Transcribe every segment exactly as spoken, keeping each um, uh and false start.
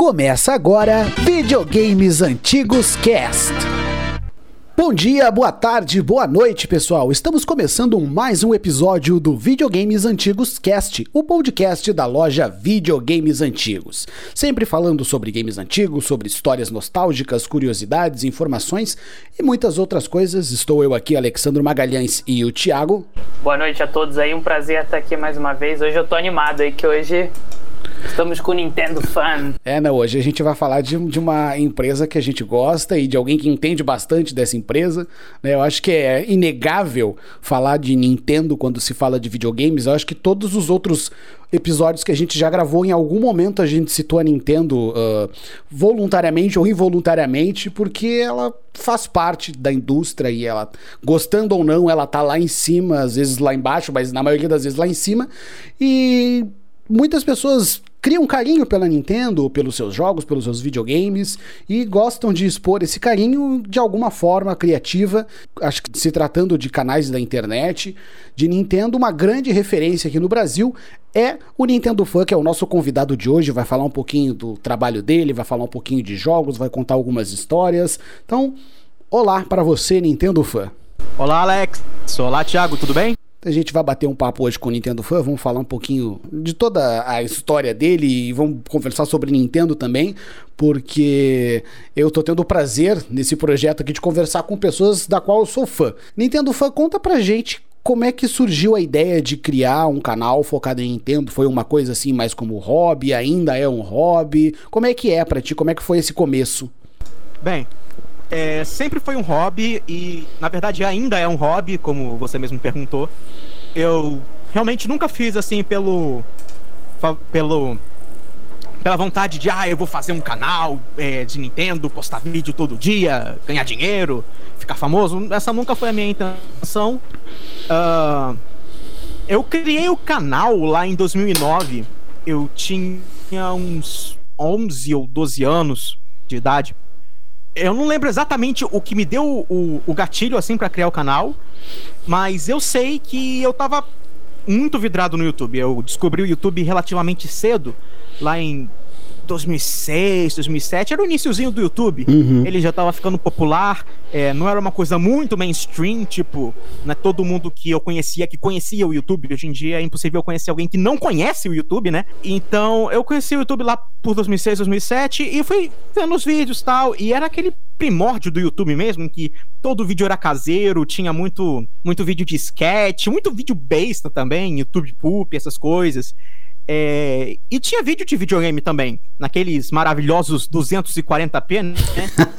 Começa agora Videogames Antigos Cast. Bom dia, boa tarde, boa noite, pessoal. Estamos começando mais um episódio do Videogames Antigos Cast, o podcast da loja Videogames Antigos. Sempre falando sobre games antigos, sobre histórias nostálgicas, curiosidades, informações e muitas outras coisas. Estou eu aqui, Alexandre Magalhães, e o Thiago. Boa noite a todos aí, um prazer estar aqui mais uma vez. Hoje eu tô animado aí que hoje... estamos com o Nintendo Fan. É, não, hoje a gente vai falar de, de uma empresa que a gente gosta e de alguém que entende bastante dessa empresa, né? Eu acho que é inegável falar de Nintendo quando se fala de videogames. Eu acho que todos os outros episódios que a gente já gravou, em algum momento a gente citou a Nintendo uh, voluntariamente ou involuntariamente, porque ela faz parte da indústria e ela, gostando ou não, ela tá lá em cima, às vezes lá embaixo, mas na maioria das vezes lá em cima, e... muitas pessoas criam carinho pela Nintendo, pelos seus jogos, pelos seus videogames, e gostam de expor esse carinho de alguma forma criativa. Acho que se tratando de canais da internet, de Nintendo, uma grande referência aqui no Brasil é o Nintendo Fan, que é o nosso convidado de hoje. Vai falar um pouquinho do trabalho dele, vai falar um pouquinho de jogos, vai contar algumas histórias. Então, olá para você, Nintendo Fan. Olá, Alex. Olá, Thiago. Tudo bem? A gente vai bater um papo hoje com o Nintendo Fan, vamos falar um pouquinho de toda a história dele e vamos conversar sobre Nintendo também, porque eu tô tendo o prazer nesse projeto aqui de conversar com pessoas da qual eu sou fã. Nintendo Fan, conta pra gente como é que surgiu a ideia de criar um canal focado em Nintendo. Foi uma coisa assim mais como hobby, ainda é um hobby? Como é que é pra ti? Como é que foi esse começo? Bem... É, sempre foi um hobby e, na verdade, ainda é um hobby, como você mesmo perguntou. Eu realmente nunca fiz, assim, pelo... pelo pela vontade de, ah, eu vou fazer um canal é, de Nintendo, postar vídeo todo dia, ganhar dinheiro, ficar famoso. Essa nunca foi a minha intenção. Uh, eu criei o canal lá em dois mil e nove. Eu tinha uns onze ou doze anos de idade. Eu não lembro exatamente o que me deu o, o gatilho, assim, pra criar o canal, mas eu sei que eu tava muito vidrado no YouTube. Eu descobri o YouTube relativamente cedo, lá em dois mil e seis, dois mil e sete, era o iniciozinho do YouTube. Uhum. Ele já tava ficando popular, é, não era uma coisa muito mainstream, tipo, né, todo mundo que eu conhecia, que conhecia o YouTube. Hoje em dia é impossível conhecer alguém que não conhece o YouTube, né? Então, eu conheci o YouTube lá por dois mil e seis, dois mil e sete e fui vendo os vídeos e tal, e era aquele primórdio do YouTube mesmo, em que todo vídeo era caseiro, tinha muito, muito vídeo de sketch, muito vídeo besta também, YouTube poop, essas coisas. É, e tinha vídeo de videogame também, naqueles maravilhosos duzentos e quarenta p, né?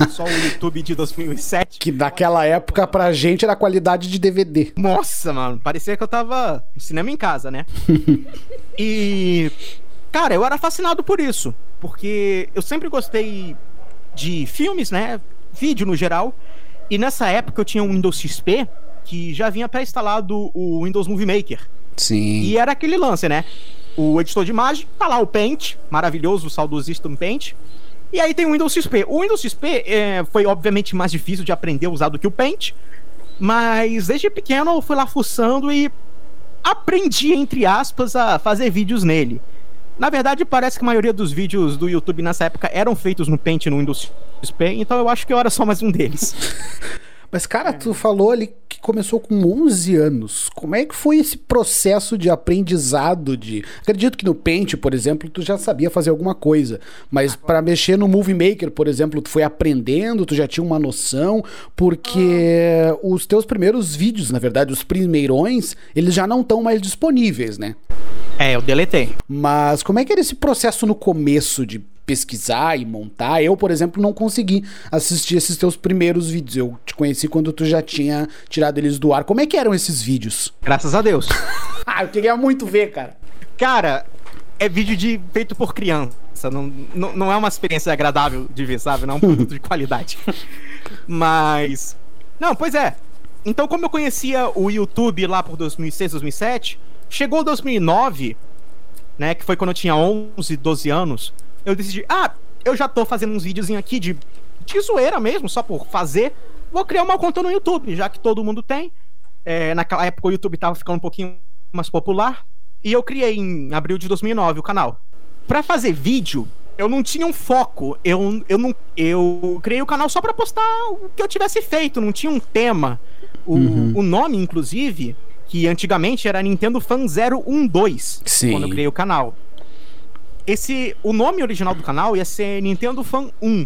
Só o YouTube de dois mil e sete. Que naquela época pra gente era qualidade de D V D. Nossa, mano, parecia que eu tava no cinema em casa, né? E, cara, eu era fascinado por isso, porque eu sempre gostei de filmes, né? Vídeo no geral. E nessa época eu tinha um Windows X P que já vinha pré-instalado o Windows Movie Maker. Sim. E era aquele lance, né? O editor de imagem, tá lá o Paint, maravilhoso, o saudosista do Paint. E aí tem o Windows X P. O Windows X P é, foi, obviamente, mais difícil de aprender a usar do que o Paint. Mas, desde pequeno, eu fui lá fuçando e aprendi, entre aspas, a fazer vídeos nele. Na verdade, parece que a maioria dos vídeos do YouTube nessa época eram feitos no Paint e no Windows X P. Então, eu acho que eu era só mais um deles. Mas, cara, tu falou ali que começou com onze anos. Como é que foi esse processo de aprendizado? De... acredito que no Paint, por exemplo, tu já sabia fazer alguma coisa. Mas pra mexer no Movie Maker, por exemplo, tu foi aprendendo, tu já tinha uma noção. Porque os teus primeiros vídeos, na verdade, os primeirões, eles já não estão mais disponíveis, né? É, eu deletei. Mas como é que era esse processo no começo de... pesquisar e montar? Eu, por exemplo, não consegui assistir esses teus primeiros vídeos. Eu te conheci quando tu já tinha tirado eles do ar. Como é que eram esses vídeos? Graças a Deus. Ah, eu queria muito ver, cara. Cara, é vídeo de, feito por criança. Não, não, não é uma experiência agradável de ver, sabe? Não é um produto de qualidade. Mas... não, pois é. Então, como eu conhecia o YouTube lá por dois mil e seis, dois mil e sete, chegou dois mil e nove, né, que foi quando eu tinha onze, doze anos, eu decidi, ah, eu já tô fazendo uns videozinhos aqui de, de zoeira mesmo, só por fazer. Vou criar uma conta no YouTube, já que todo mundo tem. É, naquela época o YouTube tava ficando um pouquinho mais popular. E eu criei em abril de dois mil e nove o canal. Pra fazer vídeo, eu não tinha um foco, eu, eu, não, eu criei o canal só pra postar o que eu tivesse feito, não tinha um tema. O, uhum. o nome, inclusive, que antigamente era Nintendo Fan zero um dois, Sim. quando eu criei o canal. Esse, o nome original do canal ia ser Nintendo Fan um,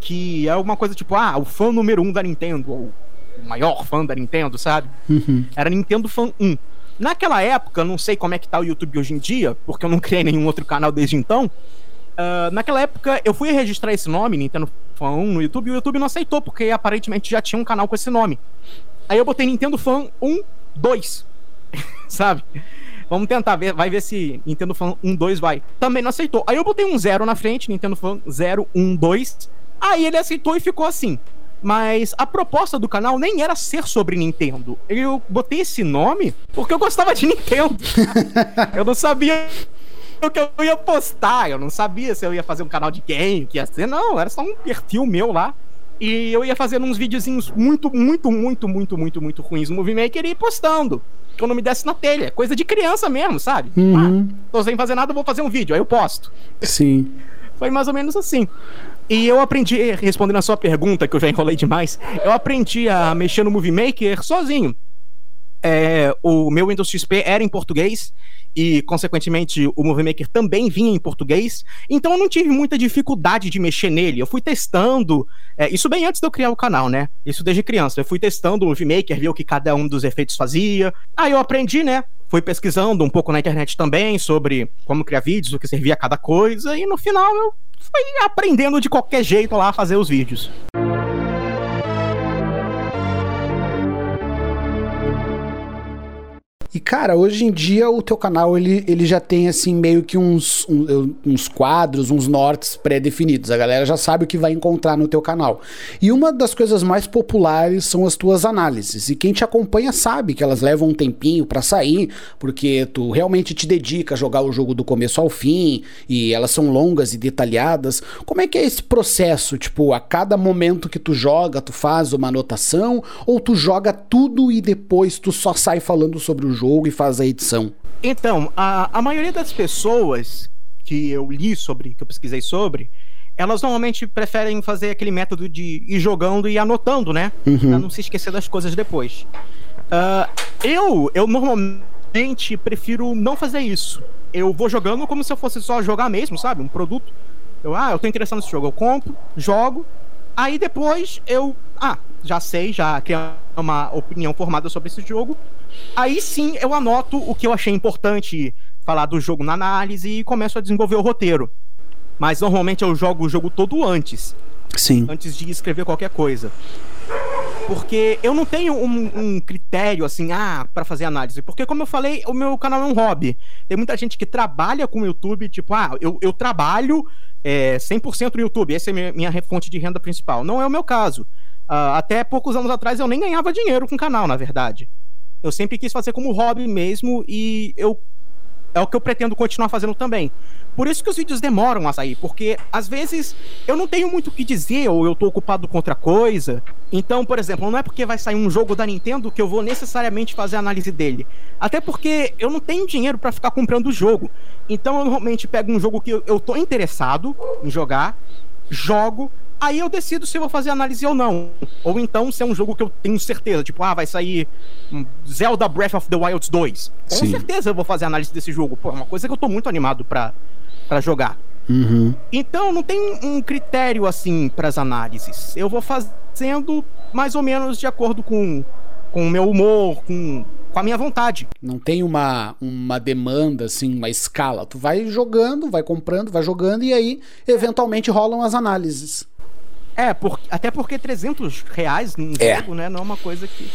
que é alguma coisa tipo, ah, o fã número um da Nintendo, ou o maior fã da Nintendo, sabe? Uhum. Era Nintendo Fan um. Naquela época, não sei como é que tá o YouTube hoje em dia, porque eu não criei nenhum outro canal desde então. Uh, naquela época, eu fui registrar esse nome, Nintendo Fan um, no YouTube, e o YouTube não aceitou, porque aparentemente já tinha um canal com esse nome. Aí eu botei Nintendo Fan um, dois, sabe? Vamos tentar ver, vai ver se Nintendo Fan um, dois vai. Também não aceitou. Aí eu botei um zero na frente, Nintendo Fan zero um dois. Aí ele aceitou e ficou assim. Mas a proposta do canal nem era ser sobre Nintendo. Eu botei esse nome porque eu gostava de Nintendo. Eu não sabia o que eu ia postar, eu não sabia se eu ia fazer um canal de game, que ia ser, não, era só um perfil meu lá. E eu ia fazendo uns videozinhos muito, muito, muito, muito, muito, muito ruins no Movie Maker e postando. Que eu não me desse na telha. Coisa de criança mesmo, sabe? Uhum. Ah, tô sem fazer nada, vou fazer um vídeo, aí eu posto. Sim. Foi mais ou menos assim. E eu aprendi, respondendo a sua pergunta, que eu já enrolei demais, eu aprendi a mexer no Movie Maker sozinho. É, o meu Windows X P era em português e, consequentemente, o Movie Maker também vinha em português, então eu não tive muita dificuldade de mexer nele. Eu fui testando, é, isso bem antes de eu criar o canal, né? Isso desde criança. Eu fui testando o Movie Maker, vi o que cada um dos efeitos fazia. Aí eu aprendi, né? Fui pesquisando um pouco na internet também sobre como criar vídeos, o que servia a cada coisa, e no final eu fui aprendendo de qualquer jeito lá a fazer os vídeos. E, cara, hoje em dia o teu canal, ele, ele já tem, assim, meio que uns, um, uns quadros, uns nortes pré-definidos. A galera já sabe o que vai encontrar no teu canal. E uma das coisas mais populares são as tuas análises. E quem te acompanha sabe que elas levam um tempinho pra sair, porque tu realmente te dedica a jogar o jogo do começo ao fim, e elas são longas e detalhadas. Como é que é esse processo? Tipo, a cada momento que tu joga, tu faz uma anotação, ou tu joga tudo e depois tu só sai falando sobre o jogo? E faz a edição. Então, a, a maioria das pessoas que eu li sobre, que eu pesquisei sobre, elas normalmente preferem fazer aquele método de ir jogando e anotando, né? Uhum. Pra não se esquecer das coisas depois. Uh, eu, eu normalmente prefiro não fazer isso. Eu vou jogando como se eu fosse só jogar mesmo, sabe? Um produto. Eu, ah, eu tô interessado nesse jogo, eu compro, jogo. Aí depois eu... Ah, já sei, já criei uma opinião formada sobre esse jogo. Aí sim eu anoto o que eu achei importante falar do jogo na análise e começo a desenvolver o roteiro. Mas normalmente eu jogo o jogo todo antes. Sim. Antes de escrever qualquer coisa. Porque eu não tenho um, um critério assim, ah, pra fazer análise. Porque, como eu falei, o meu canal é um hobby. Tem muita gente que trabalha com o YouTube, tipo, ah, eu, eu trabalho é, cem por cento no YouTube, essa é minha, minha fonte de renda principal. Não é o meu caso. Uh, até poucos anos atrás eu nem ganhava dinheiro com o canal, na verdade. Eu sempre quis fazer como hobby mesmo e eu, é o que eu pretendo continuar fazendo também. Por isso que os vídeos demoram a sair, porque às vezes eu não tenho muito o que dizer ou eu tô ocupado com outra coisa. Então, por exemplo, não é porque vai sair um jogo da Nintendo que eu vou necessariamente fazer a análise dele. Até porque eu não tenho dinheiro pra ficar comprando o jogo. Então eu normalmente pego um jogo que eu, eu tô interessado em jogar, jogo, aí eu decido se eu vou fazer análise ou não. Ou então se é um jogo que eu tenho certeza, tipo, ah, vai sair Zelda Breath of the Wild dois. Com Sim. certeza eu vou fazer análise desse jogo. Pô, é uma coisa que eu tô muito animado pra... pra jogar. Uhum. Então não tem um critério assim pras análises. Eu vou fazendo mais ou menos de acordo com, com o meu humor, com, com a minha vontade. Não tem uma, uma demanda assim, uma escala. Tu vai jogando, vai comprando, vai jogando e aí eventualmente rolam as análises. É, por, até porque trezentos reais num é. jogo, né, não é uma coisa que...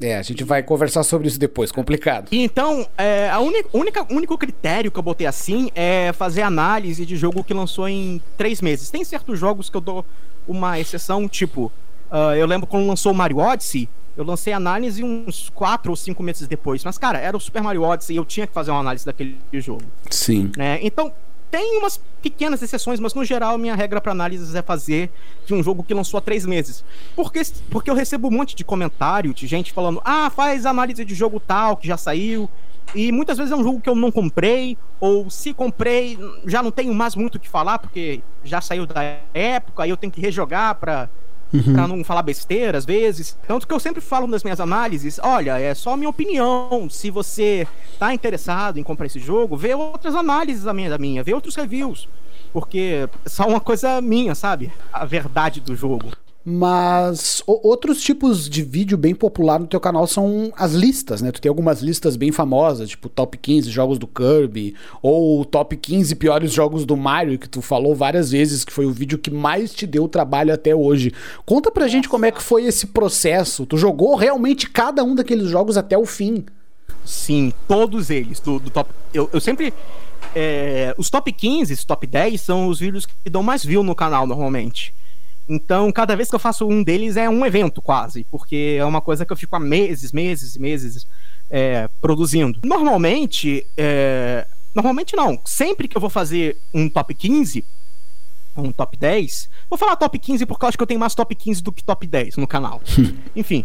É, a gente vai conversar sobre isso depois, complicado. Então, é, a única, única, único critério que eu botei assim é fazer análise de jogo que lançou em três meses. Tem certos jogos que eu dou uma exceção, tipo, uh, eu lembro quando lançou o Mario Odyssey, eu lancei análise uns quatro ou cinco meses depois. Mas, cara, era o Super Mario Odyssey e eu tinha que fazer uma análise daquele jogo. Sim. Né? Então, tem umas pequenas exceções, mas no geral minha regra para análises é fazer de um jogo que lançou há três meses. Porque, porque eu recebo um monte de comentário de gente falando, ah, faz análise de jogo tal, que já saiu, E muitas vezes é um jogo que eu não comprei, ou se comprei, já não tenho mais muito o que falar, porque já saiu da época, aí eu tenho que rejogar pra, uhum. pra não falar besteira, às vezes. Tanto que eu sempre falo nas minhas análises, olha, é só a minha opinião, se você tá interessado em comprar esse jogo, vê outras análises da minha, da minha vê outros reviews, porque é só uma coisa minha, sabe? A verdade do jogo. Mas outros tipos de vídeo bem popular no teu canal são as listas, né? Tu tem algumas listas bem famosas, tipo Top quinze jogos do Kirby, ou Top quinze piores jogos do Mario, que tu falou várias vezes, que foi o vídeo que mais te deu trabalho até hoje. Conta pra gente como é que foi esse processo. Tu jogou realmente cada um daqueles jogos até o fim? Sim, todos eles. Do, do top... eu, eu sempre... É... Os Top quinze, os Top dez, são os vídeos que dão mais view no canal, normalmente. Então, cada vez que eu faço um deles é um evento, quase. Porque é uma coisa que eu fico há meses, meses e meses é, produzindo. Normalmente, é... normalmente não. Sempre que eu vou fazer um top quinze, um top dez... Vou falar top quinze porque eu acho que eu tenho mais top quinze do que top dez no canal. Enfim,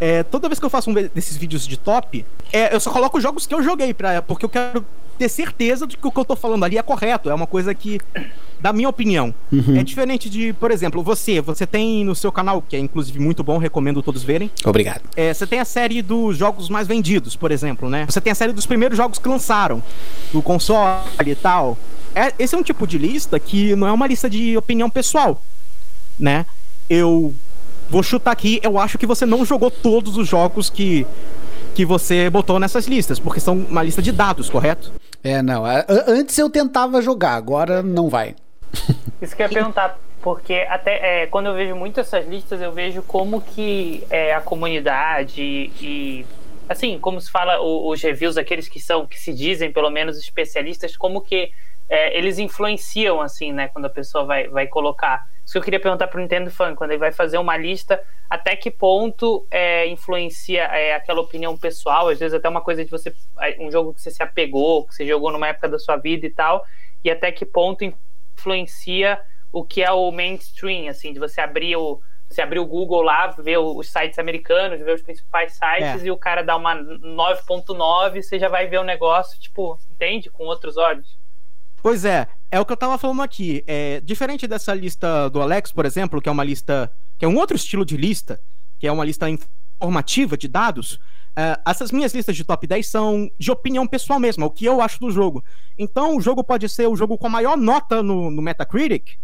é, toda vez que eu faço um desses vídeos de top, é, eu só coloco os jogos que eu joguei, pra, porque eu quero ter certeza de que o que eu tô falando ali é correto. É uma coisa que... da minha opinião. Uhum. É diferente de, por exemplo, você, você tem no seu canal, que é inclusive muito bom, recomendo todos verem. Obrigado. É, você tem a série dos jogos mais vendidos, por exemplo, né? Você tem a série dos primeiros jogos que lançaram, do console e tal. É, esse é um tipo de lista que não é uma lista de opinião pessoal, né? Eu vou chutar aqui, eu acho que você não jogou todos os jogos que, que você botou nessas listas, porque são uma lista de dados, correto? É, não. Antes eu tentava jogar, agora não vai. Isso que eu ia perguntar, porque até é, quando eu vejo muito essas listas, eu vejo como que é, a comunidade e, e assim, como se fala o, os reviews, aqueles que são, que se dizem pelo menos especialistas, como que é, eles influenciam, assim, né, quando a pessoa vai, vai colocar. Isso que eu queria perguntar pro Nintendo Fan, quando ele vai fazer uma lista, até que ponto é, influencia é, aquela opinião pessoal, às vezes até uma coisa de você, um jogo que você se apegou, que você jogou numa época da sua vida e tal, e até que ponto influencia o que é o mainstream, assim, de você abrir o você abrir o Google lá, ver os sites americanos, ver os principais sites é. E o cara dá uma nove ponto nove, você já vai ver o negócio, tipo, entende? Com outros olhos. Pois é, é o que eu tava falando aqui. É, diferente dessa lista do Alex, por exemplo, que é uma lista, que é um outro estilo de lista, que é uma lista informativa de dados, Uh, essas minhas listas de top dez são de opinião pessoal mesmo, o que eu acho do jogo. Então o jogo pode ser o jogo com a maior nota no, no Metacritic,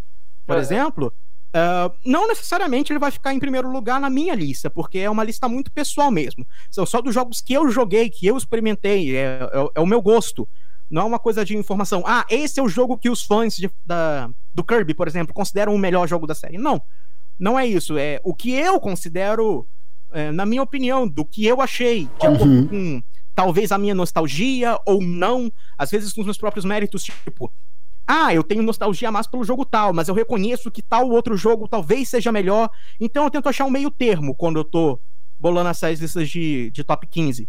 por é. exemplo. uh, Não necessariamente ele vai ficar em primeiro lugar na minha lista, porque é uma lista muito pessoal mesmo. São só dos jogos que eu joguei, que eu experimentei. É, é, é o meu gosto. Não é uma coisa de informação. Ah, esse é o jogo que os fãs de, da, do Kirby, por exemplo, consideram o melhor jogo da série. Não, não é isso. É o que eu considero, na minha opinião, do que eu achei, de acordo com talvez a minha nostalgia ou não, às vezes nos meus próprios méritos, tipo, ah, eu tenho nostalgia mais pelo jogo tal, mas eu reconheço que tal outro jogo talvez seja melhor. Então eu tento achar um meio termo quando eu tô bolando essas listas de, de top quinze.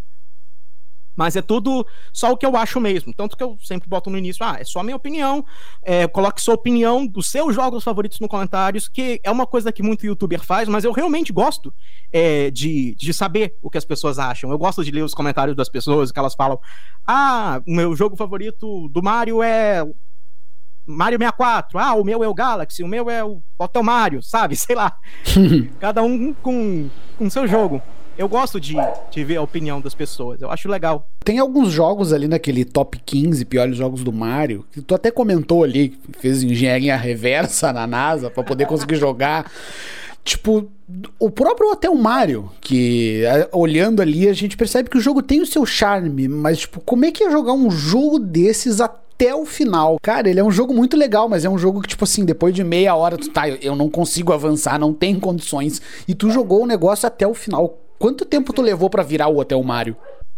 Mas é tudo só o que eu acho mesmo. Tanto que eu sempre boto no início, ah, é só a minha opinião. é, Coloque sua opinião dos seus jogos favoritos nos comentários, que é uma coisa que muito youtuber faz, mas eu realmente gosto é, de, de saber o que as pessoas acham. Eu gosto de ler os comentários das pessoas, que elas falam, ah, o meu jogo favorito do Mario é Mario sessenta e quatro, ah, o meu é o Galaxy, o meu é o Hotel Mario, sabe, sei lá. Cada um com o seu jogo. Eu gosto de, de ver a opinião das pessoas, eu acho legal. Tem alguns jogos ali naquele top quinze piores jogos do Mario, que tu até comentou ali, que fez engenharia reversa na NASA pra poder conseguir jogar. Tipo, o próprio até o Mario, que olhando ali a gente percebe que o jogo tem o seu charme, mas tipo, como é que é jogar um jogo desses até até o final? Cara, ele é um jogo muito legal, mas é um jogo que, tipo assim, depois de meia hora tu tá, eu não consigo avançar, não tem condições, e tu jogou o negócio até o final. Quanto tempo tu levou pra virar o Hotel Mario?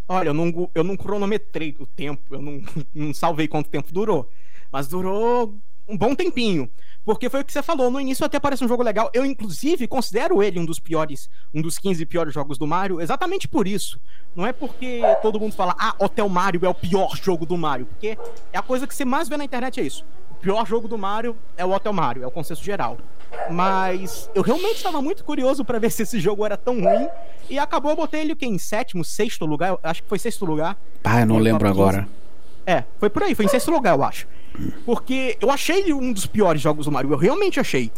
Olha, eu não, eu não cronometrei o tempo, eu não, não salvei quanto tempo durou, mas durou um bom tempinho, porque foi o que você falou, no início até parece um jogo legal. Eu, inclusive, considero ele um dos piores, um dos quinze piores jogos do Mario, exatamente por isso. Não é porque todo mundo fala, ah, Hotel Mario é o pior jogo do Mario, porque é a coisa que você mais vê na internet, é isso. O pior jogo do Mario é o Hotel Mario, é o consenso geral. Mas eu realmente estava muito curioso pra ver se esse jogo era tão ruim. E acabou, eu botei ele o quê? Em sétimo, sexto lugar? Eu acho que foi sexto lugar. Ah, eu não lembro agora. É, foi por aí, foi em sexto lugar, eu acho. Porque eu achei ele um dos piores jogos do Mario, eu realmente achei.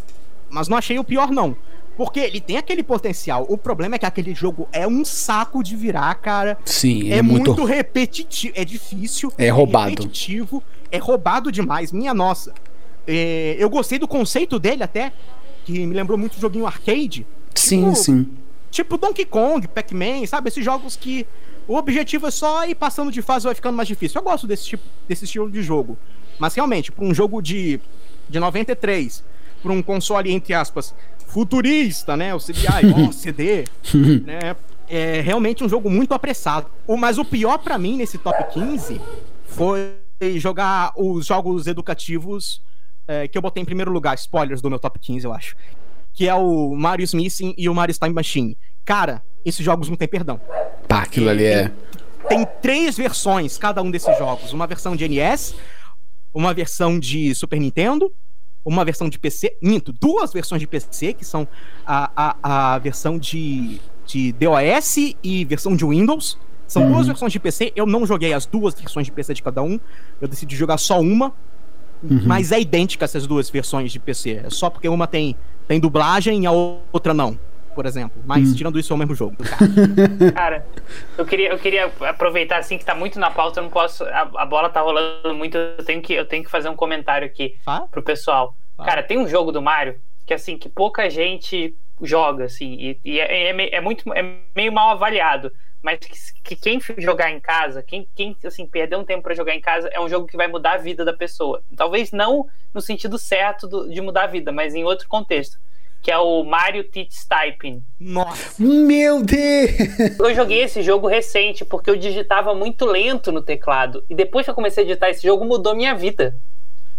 Mas não achei o pior, não. Porque ele tem aquele potencial. O problema é que aquele jogo é um saco de virar, cara. Sim, é, é muito... muito repetitivo. É difícil. É roubado. É repetitivo. É roubado demais. Minha nossa. É, eu gostei do conceito dele até, que me lembrou muito do joguinho arcade. Sim, tipo, sim. Tipo Donkey Kong, Pac-Man, sabe? Esses jogos que o objetivo é só ir passando de fase e vai ficando mais difícil. Eu gosto desse, tipo, desse estilo de jogo. Mas realmente, para um jogo de, de noventa e três, para um console, entre aspas... futurista, né, o C D I, o C D, né, é realmente um jogo muito apressado. O, mas o pior pra mim nesse top quinze foi jogar os jogos educativos é, que eu botei em primeiro lugar, spoilers do meu top quinze, eu acho, que é o Mario's Missing e o Mario's Time Machine. Cara, esses jogos não tem perdão. Pá, aquilo ali é... Tem, tem três versões, cada um desses jogos, uma versão de N E S, uma versão de Super Nintendo, uma versão de P C, minto, duas versões de P C, que são a, a, a versão de, de D O S e versão de Windows. São uhum. duas versões de P C, eu não joguei as duas versões de P C de cada um, eu decidi jogar só uma, uhum. mas é idêntica essas duas versões de P C, é só porque uma tem, tem dublagem e a outra não, por exemplo. Mas uhum. tirando isso, é o mesmo jogo. Cara, cara eu, queria, eu queria aproveitar, assim, que tá muito na pauta, eu não posso, a, a bola tá rolando muito, eu tenho que, eu tenho que fazer um comentário aqui ah? pro pessoal. Cara, tem um jogo do Mario que, assim, que pouca gente joga, assim, e, e é, é, é, muito, é meio mal avaliado, mas que, que quem jogar em casa, quem, quem assim, perder um tempo pra jogar em casa, é um jogo que vai mudar a vida da pessoa. Talvez não no sentido certo do, de mudar a vida, mas em outro contexto, que é o Mario Teaches Typing. Nossa! Meu Deus! Eu joguei esse jogo recente, porque eu digitava muito lento no teclado, e depois que eu comecei a digitar esse jogo, mudou minha vida.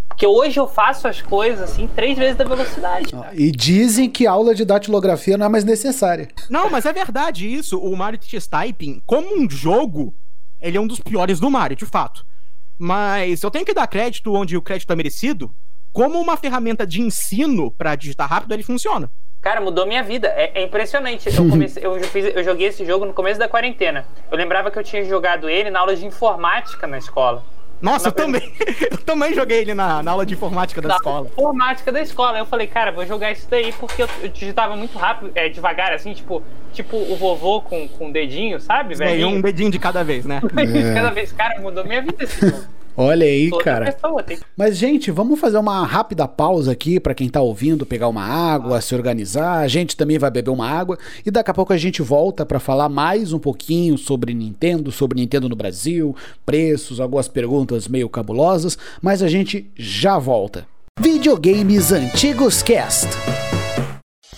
Porque hoje eu faço as coisas, assim, três vezes da velocidade. Cara. E dizem que aula de datilografia não é mais necessária. Não, mas é verdade isso. O Mario Teaches Typing, como um jogo, ele é um dos piores do Mario, de fato. Mas eu tenho que dar crédito onde o crédito é merecido. Como uma ferramenta de ensino pra digitar rápido, ele funciona. Cara, mudou minha vida. É, é impressionante. Eu, comecei, eu, fiz, eu joguei esse jogo no começo da quarentena. Eu lembrava que eu tinha jogado ele na aula de informática na escola. Nossa, eu também, eu também joguei ele na, na aula de informática da, da escola. Informática da escola. Eu falei, cara, vou jogar isso daí porque eu, eu digitava muito rápido, é, devagar, assim, tipo, tipo o vovô com o dedinho, sabe, velho? Um dedinho de cada vez, né? Um dedinho é. de cada vez. Cara, mudou minha vida esse jogo. Olha aí, Toda cara. Pessoa, tem... Mas, gente, vamos fazer uma rápida pausa aqui para quem tá ouvindo pegar uma água, ah. se organizar. A gente também vai beber uma água. E daqui a pouco a gente volta para falar mais um pouquinho sobre Nintendo, sobre Nintendo no Brasil, preços, algumas perguntas meio cabulosas. Mas a gente já volta. Videogames Antigos Cast.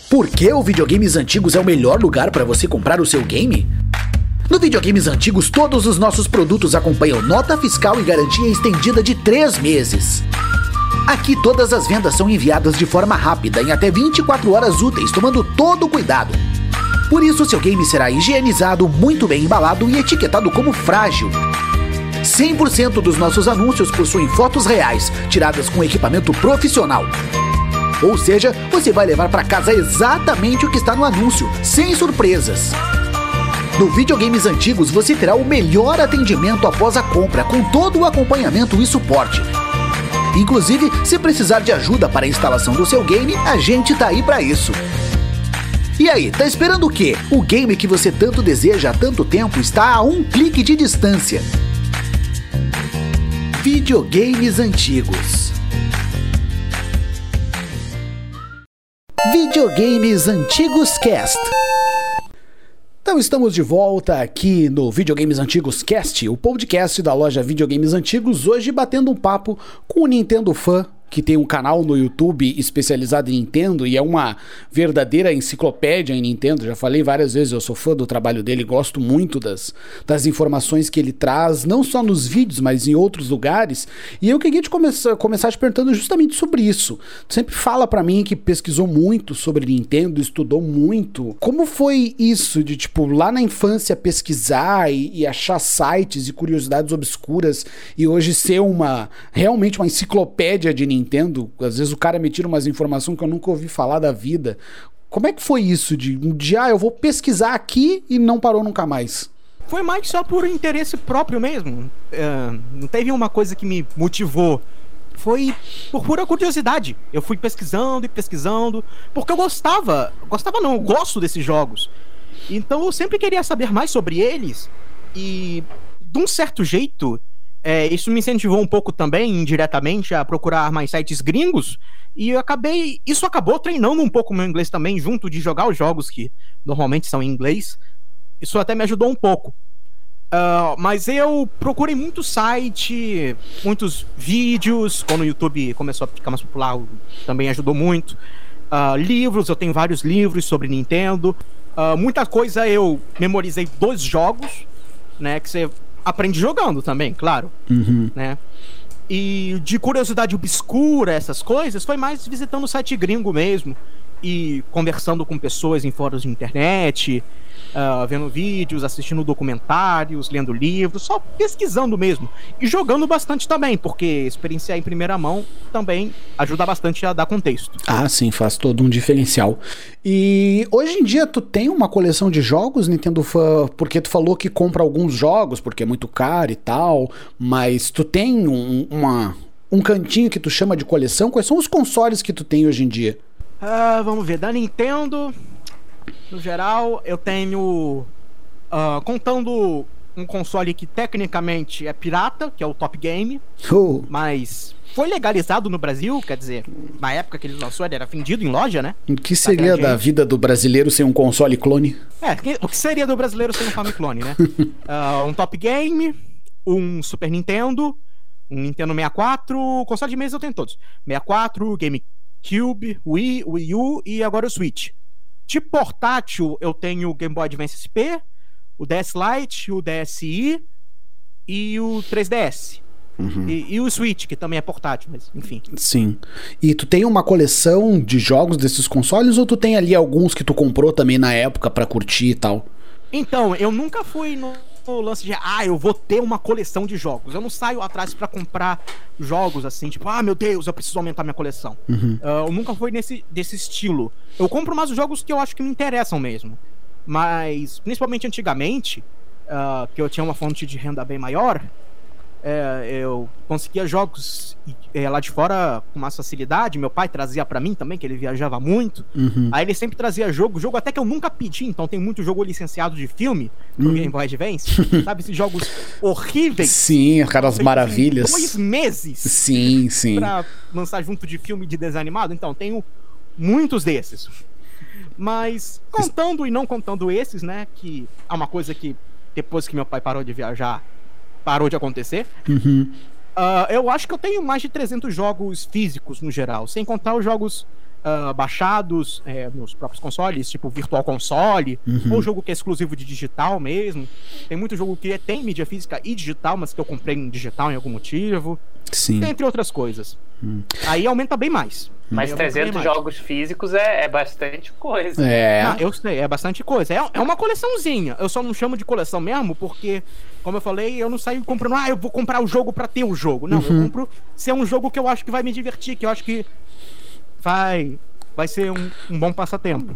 Por que o Videogames Antigos é o melhor lugar para você comprar o seu game? No Videogames Antigos, todos os nossos produtos acompanham nota fiscal e garantia estendida de três meses. Aqui todas as vendas são enviadas de forma rápida, em até vinte e quatro horas úteis, tomando todo o cuidado. Por isso, seu game será higienizado, muito bem embalado e etiquetado como frágil. cem por cento dos nossos anúncios possuem fotos reais, tiradas com equipamento profissional. Ou seja, você vai levar para casa exatamente o que está no anúncio, sem surpresas. No Videogames Antigos, você terá o melhor atendimento após a compra, com todo o acompanhamento e suporte. Inclusive, se precisar de ajuda para a instalação do seu game, a gente tá aí para isso. E aí, tá esperando o quê? O game que você tanto deseja há tanto tempo está a um clique de distância. Videogames Antigos. Videogames Antigos Cast. Então estamos de volta aqui no Videogames Antigos Cast, o podcast da loja Videogames Antigos, hoje batendo um papo com o Nintendo Fan, que tem um canal no YouTube especializado em Nintendo e é uma verdadeira enciclopédia em Nintendo. Já falei várias vezes, eu sou fã do trabalho dele, gosto muito das, das informações que ele traz, não só nos vídeos, mas em outros lugares. E eu queria te começar, começar te perguntando justamente sobre isso. Tu sempre fala pra mim que pesquisou muito sobre Nintendo, estudou muito. Como foi isso de, tipo, lá na infância pesquisar e, e achar sites e curiosidades obscuras e hoje ser uma, realmente uma enciclopédia de Nintendo? Nintendo, às vezes o cara me tira umas informações que eu nunca ouvi falar da vida. Como é que foi isso? De, de ah, eu vou pesquisar aqui e não parou nunca mais? Foi mais só por interesse próprio mesmo. É, não teve uma coisa que me motivou. Foi por pura curiosidade. Eu fui pesquisando e pesquisando, porque eu gostava. Gostava não, eu gosto desses jogos. Então eu sempre queria saber mais sobre eles. E, de um certo jeito, é, isso me incentivou um pouco também, indiretamente, a procurar mais sites gringos. E eu acabei... Isso acabou treinando um pouco o meu inglês também, junto de jogar os jogos que normalmente são em inglês. Isso até me ajudou um pouco. Uh, mas eu procurei muito site, muitos vídeos. Quando o YouTube começou a ficar mais popular, também ajudou muito. Uh, livros, eu tenho vários livros sobre Nintendo. Uh, muita coisa eu memorizei dos jogos, né? Que você aprende jogando também, claro. Uhum. Né? E de curiosidade obscura, essas coisas, foi mais visitando o site gringo mesmo. E conversando com pessoas em fóruns de internet, uh, vendo vídeos, assistindo documentários, lendo livros, só pesquisando mesmo. E jogando bastante também, porque experienciar em primeira mão também ajuda bastante a dar contexto. Ah, sim, faz todo um diferencial. E hoje em dia tu tem uma coleção de jogos, Nintendo Fan? Porque tu falou que compra alguns jogos, porque é muito caro e tal, mas tu tem um, uma, um cantinho que tu chama de coleção? Quais são os consoles que tu tem hoje em dia? Uh, vamos ver, da Nintendo, no geral, eu tenho, uh, contando um console que tecnicamente é pirata, que é o Top Game, uh. mas foi legalizado no Brasil, quer dizer, na época que ele lançou ele era vendido em loja, né? O que seria da vida do brasileiro sem um console clone? É, o que seria do brasileiro sem um console clone, né? uh, um Top Game, um Super Nintendo, um Nintendo sessenta e quatro, console de mesa eu tenho todos, sessenta e quatro, GameCube, Cube, Wii, Wii U e agora o Switch. De portátil eu tenho o Game Boy Advance S P, o D S Lite, o D S I e o três D S. Uhum. E, e o Switch, que também é portátil, mas enfim. Sim. E tu tem uma coleção de jogos desses consoles ou tu tem ali alguns que tu comprou também na época pra curtir e tal? Então, eu nunca fui no lance de, ah, eu vou ter uma coleção de jogos. Eu não saio atrás pra comprar jogos assim, tipo, ah, meu Deus, eu preciso aumentar minha coleção. Uhum. Uh, eu nunca fui nesse, desse estilo. Eu compro mais os jogos que eu acho que me interessam mesmo. Mas, principalmente antigamente, uh, que eu tinha uma fonte de renda bem maior, uh, eu conseguia jogos uh, lá de fora com mais facilidade. Meu pai trazia pra mim também, que ele viajava muito. Uhum. Aí ele sempre trazia jogo, jogo até que eu nunca pedi. Então tem muito jogo licenciado de filme pro Game Boy Advance, sabe? Esses jogos horríveis. Sim, aquelas maravilhas. Dois meses. Sim, sim. Pra lançar junto de filme de desenho animado. Então, tenho muitos desses. Mas, contando e não contando esses, né? Que é uma coisa que, depois que meu pai parou de viajar, parou de acontecer. Uhum. Uh, eu acho que eu tenho mais de trezentos jogos físicos, no geral. Sem contar os jogos... Uh, baixados é, nos próprios consoles, tipo Virtual Console, uhum. ou jogo que é exclusivo de digital mesmo. Tem muito jogo que é, tem mídia física e digital, mas que eu comprei em digital em algum motivo. Sim. Entre outras coisas. Hum. Aí aumenta bem mais. Mas trezentos jogos físicos é, é bastante coisa. É. Ah, eu sei, é bastante coisa. É, é uma coleçãozinha. Eu só não chamo de coleção mesmo, porque, como eu falei, eu não saio comprando, ah, eu vou comprar o jogo pra ter o jogo. Não, uhum. eu compro se é um jogo que eu acho que vai me divertir, que eu acho que Vai, vai ser um, um bom passatempo.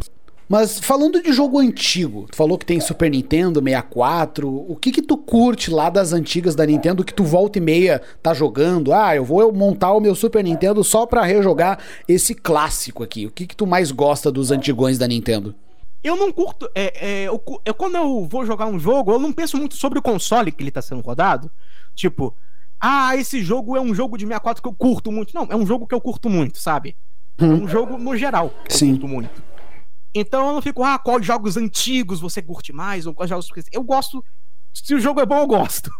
Mas falando de jogo antigo, tu falou que tem Super Nintendo, sessenta e quatro, o que que tu curte lá das antigas da Nintendo que tu volta e meia tá jogando? Ah, eu vou montar o meu Super Nintendo só pra rejogar esse clássico aqui. O que que tu mais gosta dos antigões da Nintendo? Eu não curto... É, é, eu, eu, quando eu vou jogar um jogo, eu não penso muito sobre o console que ele tá sendo rodado. Tipo, ah, esse jogo é um jogo de sessenta e quatro que eu curto muito. Não, é um jogo que eu curto muito, sabe? Um jogo no geral, eu Sim. curto muito. Então eu não fico, ah, qual jogos antigos você curte mais, ou quais jogos... Eu gosto, se o jogo é bom, eu gosto.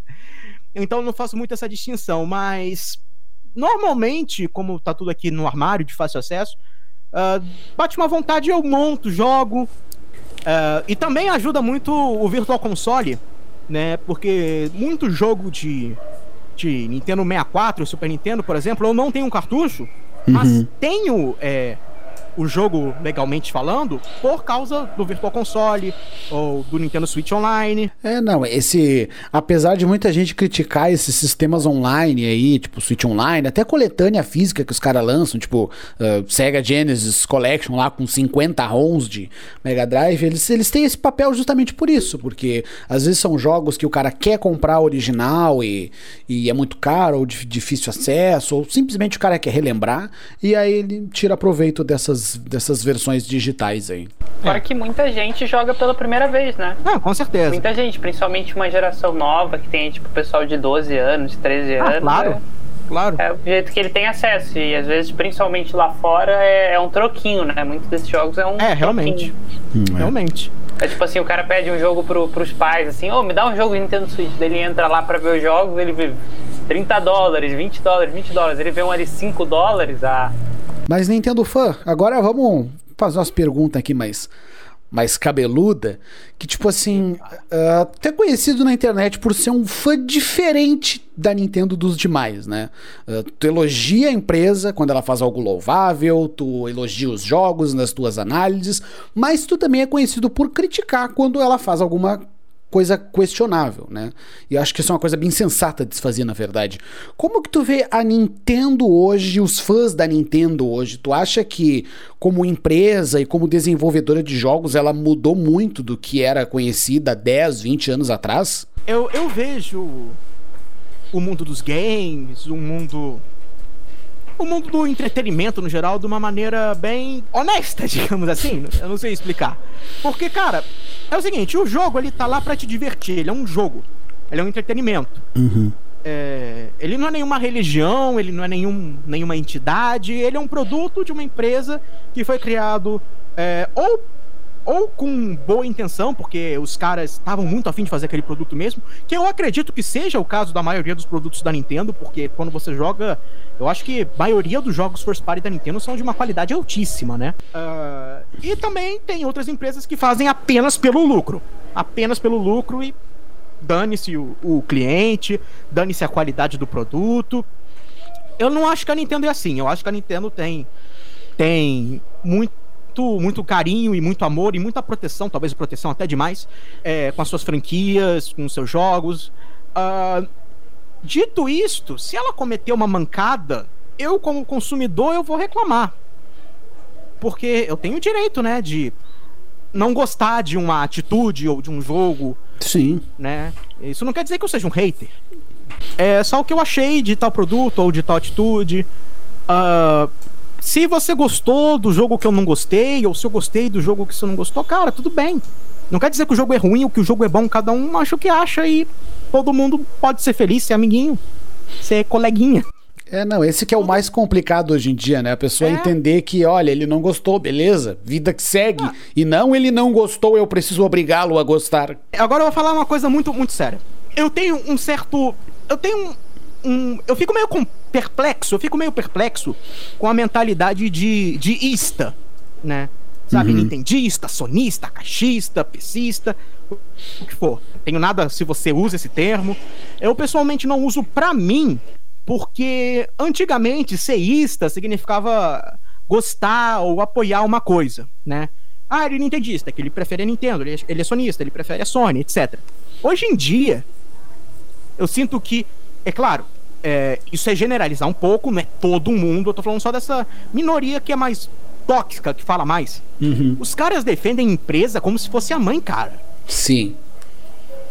Então eu não faço muito essa distinção, mas normalmente, como tá tudo aqui no armário de fácil acesso, uh, bate uma vontade, eu monto, jogo. Uh, e também ajuda muito o Virtual Console, né? Porque muito jogo de, de Nintendo sessenta e quatro, Super Nintendo, por exemplo, eu não tenho um cartucho. Mas uhum. tenho é, o jogo, legalmente falando, por causa do Virtual Console ou do Nintendo Switch Online. É, não, esse... Apesar de muita gente criticar esses sistemas online aí, tipo Switch Online, até coletânea física que os caras lançam, tipo uh, Sega Genesis Collection lá com cinquenta ROMs de Mega Drive, eles, eles têm esse papel justamente por isso, porque às vezes são jogos que o cara quer comprar original e, e é muito caro, ou de difícil acesso, ou simplesmente o cara quer relembrar, e aí ele tira proveito dessas, dessas versões digitais aí. Fora é. que muita gente joga pela primeira vez, né? Ah, com certeza. Muita gente, principalmente uma geração nova, que tem tipo pessoal de doze anos, treze anos. Ah, claro. É... Claro. É o jeito que ele tem acesso. E às vezes, principalmente lá fora, é, é um troquinho, né? Muitos desses jogos é um É, realmente. Hum, é. Realmente. É tipo assim, o cara pede um jogo pro, pros pais, assim, ô, oh, me dá um jogo de Nintendo Switch. Daí ele entra lá pra ver os jogos, ele vê trinta dólares, vinte dólares, vinte dólares. Ele vê um ali cinco dólares. Ah. Mas Nintendo Fan, agora vamos fazer umas perguntas aqui mais... mais cabeluda, que tipo assim, uh, até conhecido na internet por ser um fã diferente da Nintendo dos demais, né? Uh, tu elogia a empresa quando ela faz algo louvável, tu elogia os jogos nas tuas análises, mas tu também é conhecido por criticar quando ela faz alguma coisa questionável, né? E acho que isso é uma coisa bem sensata de se fazer, na verdade. Como que tu vê a Nintendo hoje, os fãs da Nintendo hoje? Tu acha que, como empresa e como desenvolvedora de jogos, ela mudou muito do que era conhecida dez, vinte anos atrás? Eu, eu vejo o mundo dos games, o mundo... o mundo do entretenimento, no geral, de uma maneira bem honesta, digamos assim. Eu não sei explicar. Porque, cara, é o seguinte, o jogo, ele tá lá pra te divertir. Ele é um jogo. Ele é um entretenimento. Uhum. É, ele não é nenhuma religião, ele não é nenhum, nenhuma entidade. Ele é um produto de uma empresa que foi criado é, ou, ou com boa intenção, porque os caras estavam muito afim de fazer aquele produto mesmo, que eu acredito que seja o caso da maioria dos produtos da Nintendo, porque quando você joga... Eu acho que a maioria dos jogos first party da Nintendo são de uma qualidade altíssima, né? Uh, e também tem outras empresas que fazem apenas pelo lucro. Apenas pelo lucro e dane-se o, o cliente, dane-se a qualidade do produto. Eu não acho que a Nintendo é assim. Eu acho que a Nintendo tem, tem muito, muito carinho e muito amor e muita proteção, talvez proteção até demais, é, com as suas franquias, com os seus jogos. Uh, Dito isto, se ela cometer uma mancada, eu como consumidor eu vou reclamar. Porque eu tenho o direito, né, de não gostar de uma atitude ou de um jogo. Sim. Né? Isso não quer dizer que eu seja um hater. É só o que eu achei de tal produto ou de tal atitude. Uh, se você gostou do jogo que eu não gostei, ou se eu gostei do jogo que você não gostou, cara, tudo bem. Não quer dizer que o jogo é ruim ou que o jogo é bom. Cada um acha o que acha e... todo mundo pode ser feliz, ser amiguinho, ser coleguinha. É, não, esse que é o mais complicado hoje em dia, né? A pessoa é. entender que, olha, ele não gostou, beleza, vida que segue. Ah. E não, ele não gostou, eu preciso obrigá-lo a gostar. Agora eu vou falar uma coisa muito, muito séria. Eu tenho um certo... Eu tenho um... um eu fico meio com, perplexo, eu fico meio perplexo com a mentalidade de, de ista, né? Sabe, uhum. Nintendista, sonista, caixista, pesista, o que for. Tenho nada se você usa esse termo. Eu pessoalmente não uso pra mim, porque antigamente seísta significava gostar ou apoiar uma coisa, né? Ah, ele é nintendista, que ele prefere a Nintendo, ele é sonista, ele prefere a Sony, etcétera. Hoje em dia, eu sinto que, é claro, é, isso é generalizar um pouco, não é todo mundo, eu tô falando só dessa minoria que é mais... tóxica, que fala mais. Uhum. Os caras defendem empresa como se fosse a mãe, cara. Sim.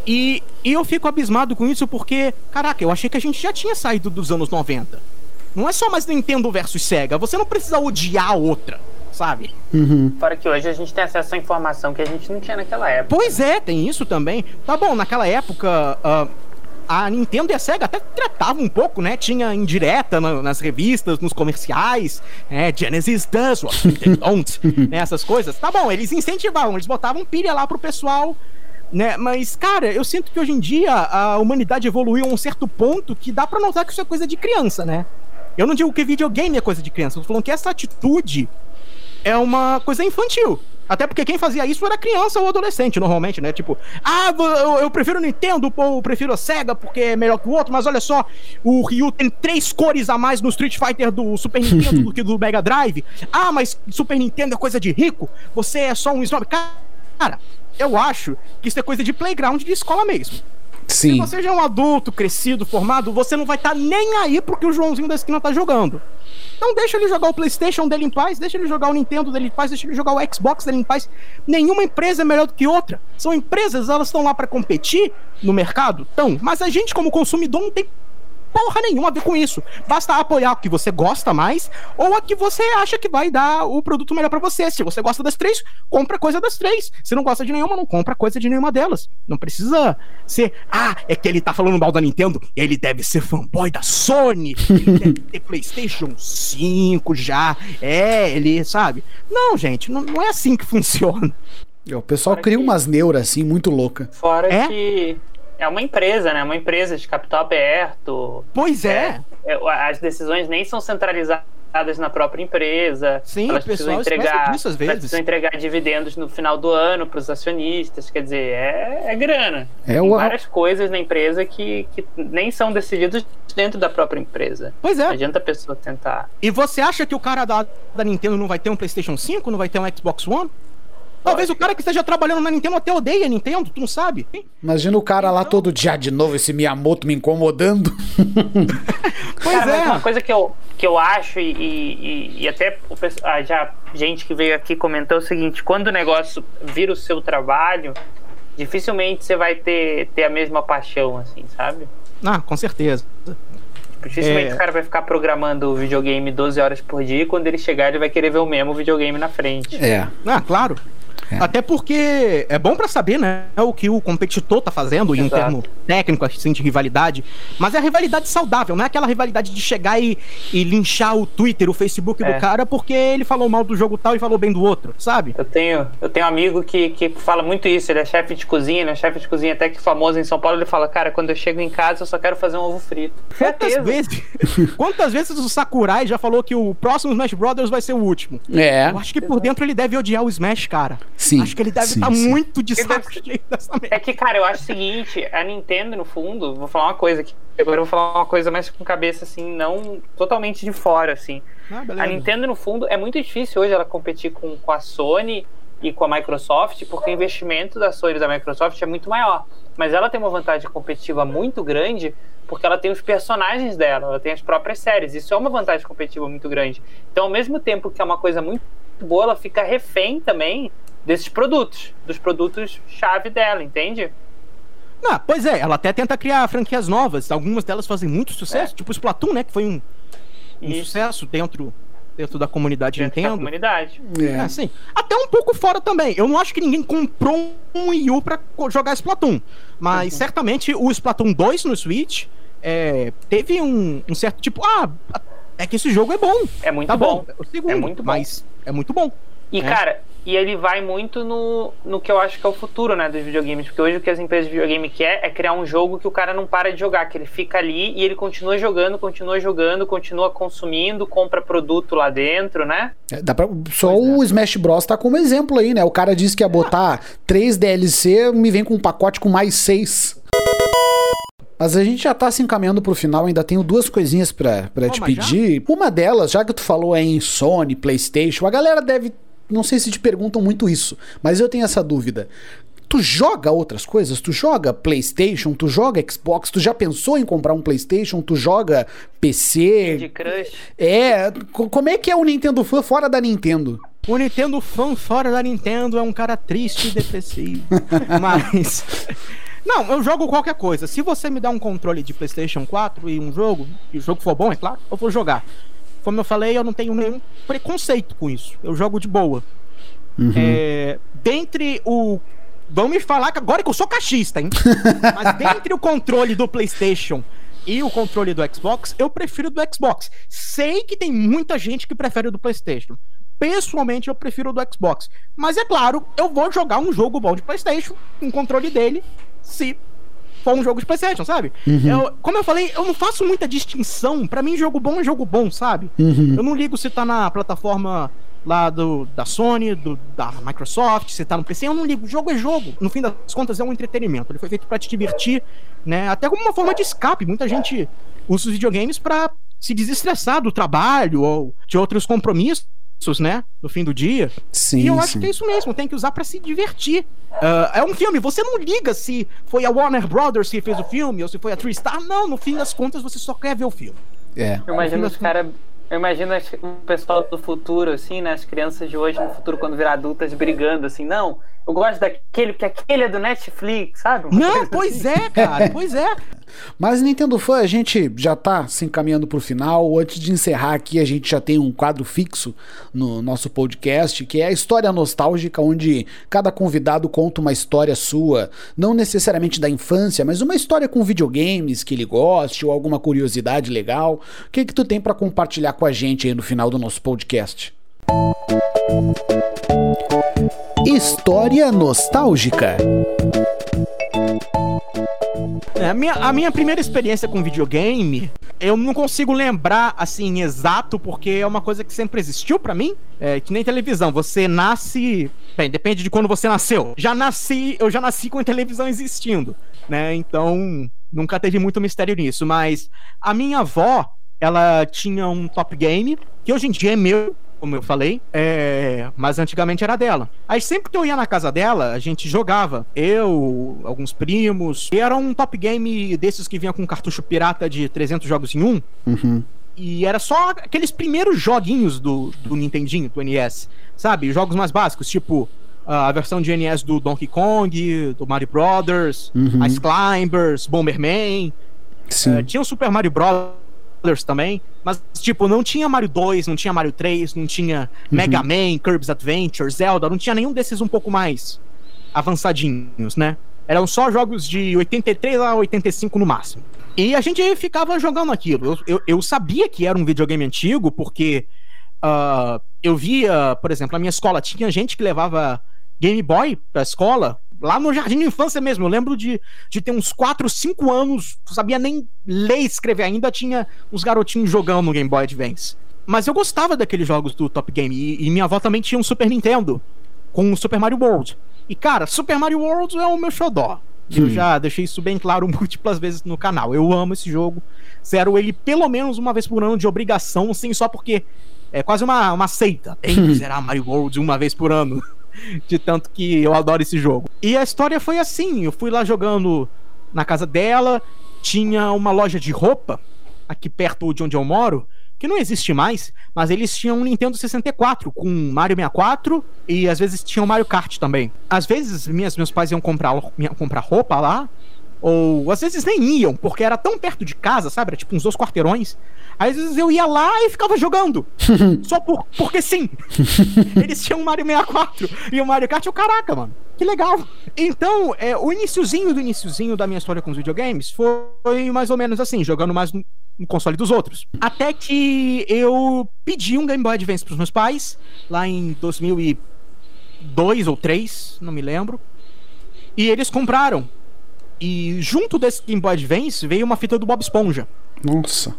E, e eu fico abismado com isso porque, caraca, eu achei que a gente já tinha saído dos anos noventa. Não é só mais Nintendo versus Sega. Você não precisa odiar a outra, sabe? Uhum. Fora que hoje a gente tem acesso à informação que a gente não tinha naquela época. Pois é, tem isso também. Tá bom, naquela época... Uh, a Nintendo e a Sega até tratavam um pouco, né? Tinha indireta na, nas revistas, nos comerciais, né? Genesis does what Nintendo don't, né? Essas coisas. Tá bom, eles incentivavam, eles botavam pilha lá pro pessoal, né? Mas, cara, eu sinto que hoje em dia a humanidade evoluiu a um certo ponto que dá pra notar que isso é coisa de criança, né? Eu não digo que videogame é coisa de criança, eu tô falando que essa atitude é uma coisa infantil. Até porque quem fazia isso era criança ou adolescente, normalmente, né? Tipo, ah, eu, eu prefiro o Nintendo, ou eu prefiro a Sega, porque é melhor que o outro, mas olha só, o Ryu tem três cores a mais no Street Fighter do Super Nintendo do que do Mega Drive. Ah, mas Super Nintendo é coisa de rico, você é só um snob. Cara, eu acho que isso é coisa de playground de escola mesmo. Sim. Se você já é um adulto, crescido, formado, você não vai estar tá nem aí pro que o Joãozinho da esquina tá jogando. Então deixa ele jogar o PlayStation dele em paz, deixa ele jogar o Nintendo dele em paz, deixa ele jogar o Xbox dele em paz. Nenhuma empresa é melhor do que outra. São empresas, elas estão lá pra competir no mercado? Estão. Mas a gente como consumidor não tem porra nenhuma a ver com isso. Basta apoiar o que você gosta mais ou a que você acha que vai dar o produto melhor pra você. Se você gosta das três, compra coisa das três. Se não gosta de nenhuma, não compra coisa de nenhuma delas. Não precisa ser, ah, é que ele tá falando mal da Nintendo, ele deve ser fanboy da Sony, ele deve ter PlayStation cinco já, é, ele sabe. Não, gente, não, não é assim que funciona. O pessoal Fora cria que... umas neuras assim, muito louca. Fora é? que... É uma empresa, né? Uma empresa de capital aberto. Pois é. é, é as decisões nem são centralizadas na própria empresa. Sim, elas precisam entregar, disso às vezes. Elas precisam entregar dividendos no final do ano para os acionistas. Quer dizer, é, é grana. É, Tem o... várias coisas na empresa que, que nem são decididas dentro da própria empresa. Pois é. Não adianta a pessoa tentar. E você acha que o cara da, da Nintendo não vai ter um PlayStation cinco? Não vai ter um Xbox One? Talvez o cara que esteja trabalhando na Nintendo até odeia a Nintendo, tu não sabe? Imagina o cara lá todo dia de novo, esse Miyamoto me incomodando. Pois cara, é. Uma coisa que eu, que eu acho, e, e, e até o pessoal, já gente que veio aqui comentou o seguinte: quando o negócio vira o seu trabalho, dificilmente você vai ter, ter a mesma paixão, assim, sabe? Ah, com certeza. Dificilmente é. o cara vai ficar programando o videogame doze horas por dia e quando ele chegar ele vai querer ver o mesmo videogame na frente. É. Ah, claro. É. Até porque é bom pra saber, né, o que o competidor tá fazendo. Exato. Em termo técnico, assim, de rivalidade. Mas é a rivalidade saudável, não é aquela rivalidade de chegar e, e linchar o Twitter, o Facebook é. do cara porque ele falou mal do jogo tal e falou bem do outro, sabe? Eu tenho, eu tenho um amigo que, que fala muito isso. Ele é chefe de cozinha, ele é chefe de cozinha até que famoso em São Paulo. Ele fala, cara, quando eu chego em casa eu só quero fazer um ovo frito. Quantas vezes Quantas vezes o Sakurai já falou que o próximo Smash Brothers vai ser o último? É. Eu acho que por dentro ele deve odiar o Smash, cara. Sim, acho que ele deve estar tá muito de saco cheio dessa merda. É que, cara, eu acho o seguinte: a Nintendo, no fundo, vou falar uma coisa aqui. Agora eu vou falar uma coisa mais com cabeça, assim, não totalmente de fora, assim. Ah, a Nintendo, no fundo, é muito difícil hoje ela competir com, com a Sony e com a Microsoft, porque o investimento da Sony e da Microsoft é muito maior. Mas ela tem uma vantagem competitiva muito grande porque ela tem os personagens dela, ela tem as próprias séries. Isso é uma vantagem competitiva muito grande. Então, ao mesmo tempo que é uma coisa muito boa, ela fica refém também desses produtos, dos produtos-chave dela, entende? Ah, pois é, ela até tenta criar franquias novas, algumas delas fazem muito sucesso, é. tipo o Splatoon, né, que foi um, um sucesso dentro, dentro da comunidade dentro Nintendo. Da comunidade. É. Assim, até um pouco fora também, eu não acho que ninguém comprou um Wii U pra jogar Splatoon, mas uhum. certamente o Splatoon dois no Switch é, teve um, um certo tipo, ah, é que esse jogo é bom. É muito tá bom, bom. É, o segundo, é muito bom. Mas é muito bom. E né? cara... E ele vai muito no, no que eu acho que é o futuro, né, dos videogames. Porque hoje o que as empresas de videogame querem é criar um jogo que o cara não para de jogar, que ele fica ali e ele continua jogando, continua jogando, continua consumindo, compra produto lá dentro, né? É, dá pra, só pois o é. Smash Bros tá como exemplo aí, né? O cara disse que ia botar três D L C, me vem com um pacote com mais seis. Mas a gente já tá se encaminhando pro final, ainda tenho duas coisinhas pra, pra oh, te pedir. Já? Uma delas, já que tu falou é em Sony, PlayStation, a galera deve... Não sei se te perguntam muito isso, mas eu tenho essa dúvida. Tu joga outras coisas? Tu joga PlayStation? Tu joga Xbox? Tu já pensou em comprar um PlayStation? Tu joga P C? Candy Crush? É, como é que é o Nintendo Fan fora da Nintendo? O Nintendo Fan fora da Nintendo é um cara triste e depressivo. Mas... Não, eu jogo qualquer coisa. Se você me dá um controle de PlayStation quatro e um jogo, e o jogo for bom, é claro, eu vou jogar. Como eu falei, eu não tenho nenhum preconceito com isso. Eu jogo de boa. Uhum. É, dentre o... Vão me falar que agora que eu sou caixista, hein? Mas dentre o controle do PlayStation e o controle do Xbox, eu prefiro do Xbox. Sei que tem muita gente que prefere o do PlayStation. Pessoalmente, eu prefiro o do Xbox. Mas é claro, eu vou jogar um jogo bom de PlayStation, um controle dele, se... for um jogo de PlayStation, sabe? Uhum. Eu, como eu falei, eu não faço muita distinção. Pra mim, jogo bom é jogo bom, sabe? Uhum. Eu não ligo se tá na plataforma lá do, da Sony, do, da Microsoft, você tá no P C, eu não ligo, jogo é jogo. No fim das contas é um entretenimento, ele foi feito pra te divertir, né, até como uma forma de escape. Muita gente usa os videogames pra se desestressar do trabalho ou de outros compromissos, né, no fim do dia. Sim, e eu sim. acho que é isso mesmo, tem que usar pra se divertir. Uh, é um filme, você não liga se foi a Warner Brothers que fez o filme ou se foi a Three Star, não, no fim das contas você só quer ver o filme. É. Eu imagino os caras... Eu imagino o pessoal do futuro, assim, né? As crianças de hoje, no futuro, quando virar adultas, brigando, assim, não, eu gosto daquele, porque aquele é do Netflix, sabe? Não, pois é, cara, pois é. Mas Nintendo Fan, a gente já tá se encaminhando pro final. Antes de encerrar aqui, a gente já tem um quadro fixo no nosso podcast, que é a História Nostálgica, onde cada convidado conta uma história sua, não necessariamente da infância, mas uma história com videogames que ele goste, ou alguma curiosidade legal. O que que tu tem pra compartilhar com a gente aí no final do nosso podcast? História Nostálgica. É, a, minha, a minha primeira experiência com videogame, eu não consigo lembrar assim exato, porque é uma coisa que sempre existiu pra mim, é, que nem televisão, você nasce, bem, depende de quando você nasceu, já nasci, eu já nasci com a televisão existindo, né, então nunca teve muito mistério nisso, mas a minha avó, ela tinha um Top Game, que hoje em dia é meu, como eu falei, é... mas antigamente era dela. Aí sempre que eu ia na casa dela, a gente jogava, eu, alguns primos, e era um Top Game desses que vinha com cartucho pirata de trezentos jogos em um, uhum. E era só aqueles primeiros joguinhos do, do Nintendinho, do N E S, sabe? Jogos mais básicos, tipo a versão de N E S do Donkey Kong, do Mario Brothers, uhum. Ice Climbers, Bomberman, uh, tinha o Super Mario Bros. Também, mas tipo, não tinha Mario dois, não tinha Mario três, não tinha uhum. Mega Man, Kirby's Adventure, Zelda, não tinha nenhum desses um pouco mais avançadinhos, né? Eram só jogos de oitenta e três a oitenta e cinco no máximo. E a gente ficava jogando aquilo. Eu, eu, eu sabia que era um videogame antigo, porque uh, eu via, por exemplo, na minha escola tinha gente que levava Game Boy pra escola, lá no jardim de infância mesmo. Eu lembro de, de ter uns quatro, cinco anos, não sabia nem ler e escrever ainda, tinha uns garotinhos jogando no Game Boy Advance. Mas eu gostava daqueles jogos do Top Game, e, e minha avó também tinha um Super Nintendo, com o Super Mario World. E cara, Super Mario World é o meu xodó. Eu hum. já deixei isso bem claro múltiplas vezes no canal. Eu amo esse jogo, zero ele pelo menos uma vez por ano de obrigação, assim, só porque é quase uma, uma seita. Tem que zerar Mario World uma vez por ano. De tanto que eu adoro esse jogo. E a história foi assim, eu fui lá jogando na casa dela, tinha uma loja de roupa aqui perto de onde eu moro, que não existe mais, mas eles tinham um Nintendo sessenta e quatro com Mario sessenta e quatro e às vezes tinha o Mario Kart também. Às vezes minhas, meus pais iam comprar, iam comprar roupa lá, ou às vezes nem iam, porque era tão perto de casa, sabe? Era tipo uns dois quarteirões. Aí, às vezes eu ia lá e ficava jogando. Só por, porque sim. Eles tinham o Mario sessenta e quatro e o Mario Kart. Eu, caraca, mano, que legal. Então, é, o iniciozinho do iniciozinho da minha história com os videogames foi mais ou menos assim, jogando mais no, no console dos outros. Até que eu pedi um Game Boy Advance pros meus pais, lá em dois mil e dois ou dois mil e três, não me lembro. E eles compraram. E junto desse Game Boy Advance veio uma fita do Bob Esponja. Nossa.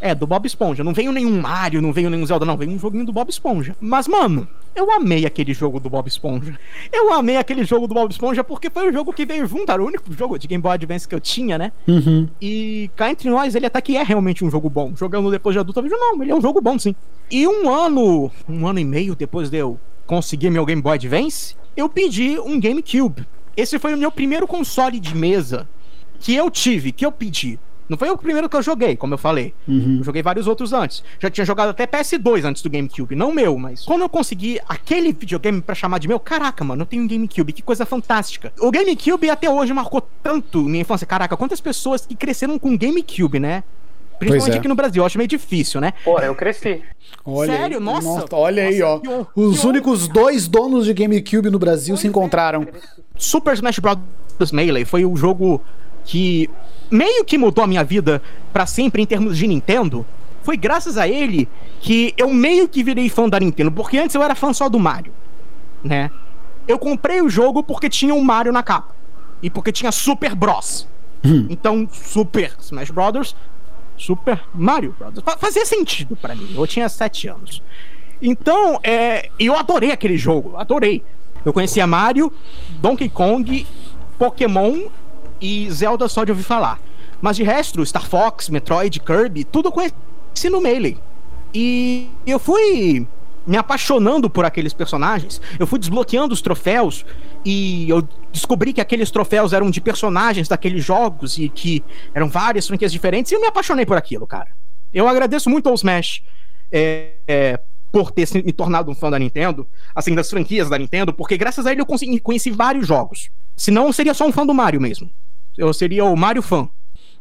É, do Bob Esponja. Não veio nenhum Mario, não veio nenhum Zelda, não. Veio um joguinho do Bob Esponja. Mas, mano, eu amei aquele jogo do Bob Esponja. Eu amei aquele jogo do Bob Esponja porque foi o jogo que veio junto. Era o único jogo de Game Boy Advance que eu tinha, né? Uhum. E cá entre nós, ele até que é realmente um jogo bom. Jogando depois de adulto, eu vejo, não, ele é um jogo bom, sim. E um ano, um ano e meio depois de eu conseguir meu Game Boy Advance, eu pedi um GameCube. Esse foi o meu primeiro console de mesa que eu tive, que eu pedi. Não foi o primeiro que eu joguei, como eu falei. Uhum. Eu joguei vários outros antes. Já tinha jogado até P S dois antes do GameCube, não meu, mas... Quando eu consegui aquele videogame pra chamar de meu, caraca, mano, eu tenho um GameCube, que coisa fantástica. O GameCube até hoje marcou tanto minha infância. Caraca, quantas pessoas que cresceram com GameCube, né? Principalmente é. Aqui no Brasil, eu acho meio difícil, né? Pô, eu cresci. Olha sério? Aí, nossa, nossa! Olha nossa, aí, ó. Que horror, Os que únicos horror. dois donos de GameCube no Brasil pois se encontraram. É, Super Smash Bros. Melee foi o jogo que meio que mudou a minha vida pra sempre em termos de Nintendo. Foi graças a ele que eu meio que virei fã da Nintendo, porque antes eu era fã só do Mario, né? Eu comprei o jogo porque tinha o um Mario na capa e porque tinha Super Bros. Hum. Então, Super Smash Bros., Super Mario Bros. Fazia sentido pra mim, eu tinha sete anos. Então, é, eu adorei aquele jogo, adorei. Eu conhecia Mario, Donkey Kong, Pokémon e Zelda só de ouvir falar. Mas de resto, Star Fox, Metroid, Kirby, tudo eu conheci no Melee. E eu fui me apaixonando por aqueles personagens, eu fui desbloqueando os troféus e eu descobri que aqueles troféus eram de personagens daqueles jogos e que eram várias franquias diferentes e eu me apaixonei por aquilo, cara. Eu agradeço muito ao Smash é, é, por ter me tornado um fã da Nintendo, assim, das franquias da Nintendo, porque graças a ele eu consegui conhecer vários jogos. Senão eu seria só um fã do Mario mesmo. Eu seria o Mario fã.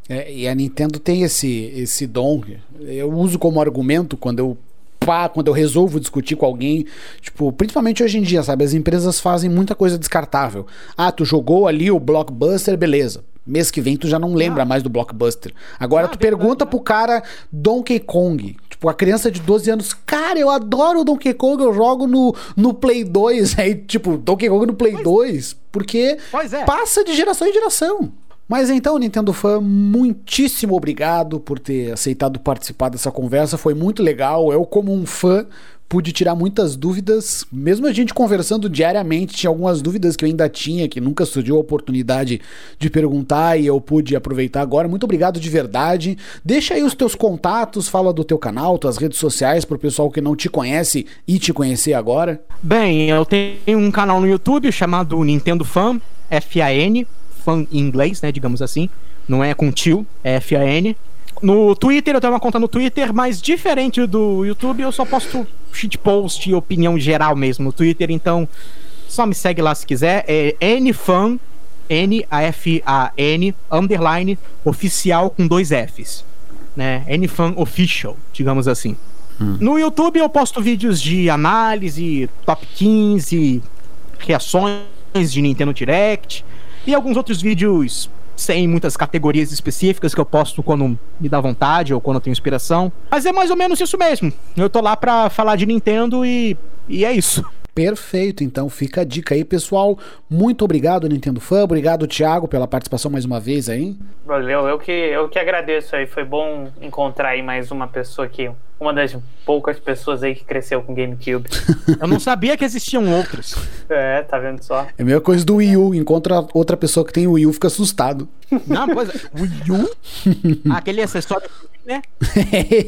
É, e a Nintendo tem esse, esse dom. Eu uso como argumento quando eu, pá, quando eu resolvo discutir com alguém. Tipo, principalmente hoje em dia, sabe? As empresas fazem muita coisa descartável. Ah, tu jogou ali o Blockbuster, beleza. Mês que vem tu já não lembra ah. mais do Blockbuster. Agora ah, tu verdade, pergunta pro cara Donkey Kong. Tipo, a criança de doze anos, cara, eu adoro o Donkey Kong, eu jogo no, no Play dois. Aí, tipo, Donkey Kong no Play pois, dois. Porque pois é. passa de geração em geração. Mas então, Nintendo Fan, muitíssimo obrigado por ter aceitado participar dessa conversa, foi muito legal. Eu, como um fã, pude tirar muitas dúvidas, mesmo a gente conversando diariamente, tinha algumas dúvidas que eu ainda tinha, que nunca surgiu a oportunidade de perguntar e eu pude aproveitar agora. Muito obrigado de verdade. Deixa aí os teus contatos, fala do teu canal, tuas redes sociais, pro pessoal que não te conhece e te conhecer agora. Bem, eu tenho um canal no YouTube chamado Nintendo Fan, F A N, fã em inglês, né, digamos assim, não é com tio, é F A N. No Twitter, eu tenho uma conta no Twitter, mas diferente do YouTube, eu só posto shitpost e opinião geral mesmo no Twitter, então só me segue lá se quiser, é nfan, N A F A N, underline, oficial com dois Fs, né, nfan official, digamos assim. Hum. No YouTube eu posto vídeos de análise, top quinze, reações de Nintendo Direct, e alguns outros vídeos sem muitas categorias específicas que eu posto quando me dá vontade ou quando eu tenho inspiração. Mas é mais ou menos isso mesmo. Eu tô lá pra falar de Nintendo e, e é isso. Perfeito, então fica a dica aí, pessoal. Muito obrigado, Nintendo Fan. Obrigado, Thiago, pela participação mais uma vez aí. Valeu, eu que, eu que agradeço aí. Foi bom encontrar aí mais uma pessoa aqui. Uma das poucas pessoas aí que cresceu com GameCube. Eu não sabia que existiam outros. É, tá vendo só? É a mesma coisa do Wii U. Encontra outra pessoa que tem o Wii U, fica assustado. Não, pois é. Wii U? Aquele acessório... Né?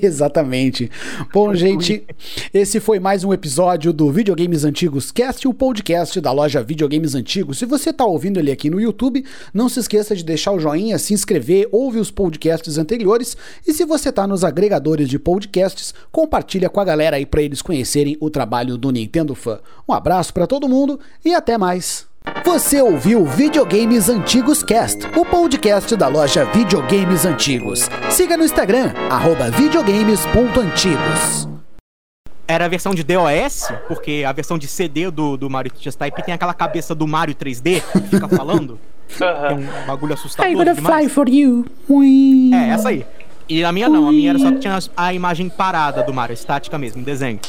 Exatamente. Bom, gente, esse foi mais um episódio do Videogames Antigos Cast, o podcast da loja Videogames Antigos. Se você está ouvindo ele aqui no YouTube, não se esqueça de deixar o joinha, se inscrever, ouve os podcasts anteriores, e se você está nos agregadores de podcasts, compartilha com a galera aí para eles conhecerem o trabalho do Nintendo Fan. Um abraço para todo mundo e até mais. Você ouviu Videogames Antigos Cast, o podcast da loja Videogames Antigos. Siga no Instagram, arroba videogames.antigos. Era a versão de D O S, porque a versão de C D do, do Mario Teaches Typing tem aquela cabeça do Mario três D, que fica falando. É um bagulho assustador demais. I'm gonna fly for you. É, essa aí. E a minha não, a minha era só que tinha a imagem parada do Mario, estática mesmo, em desenho.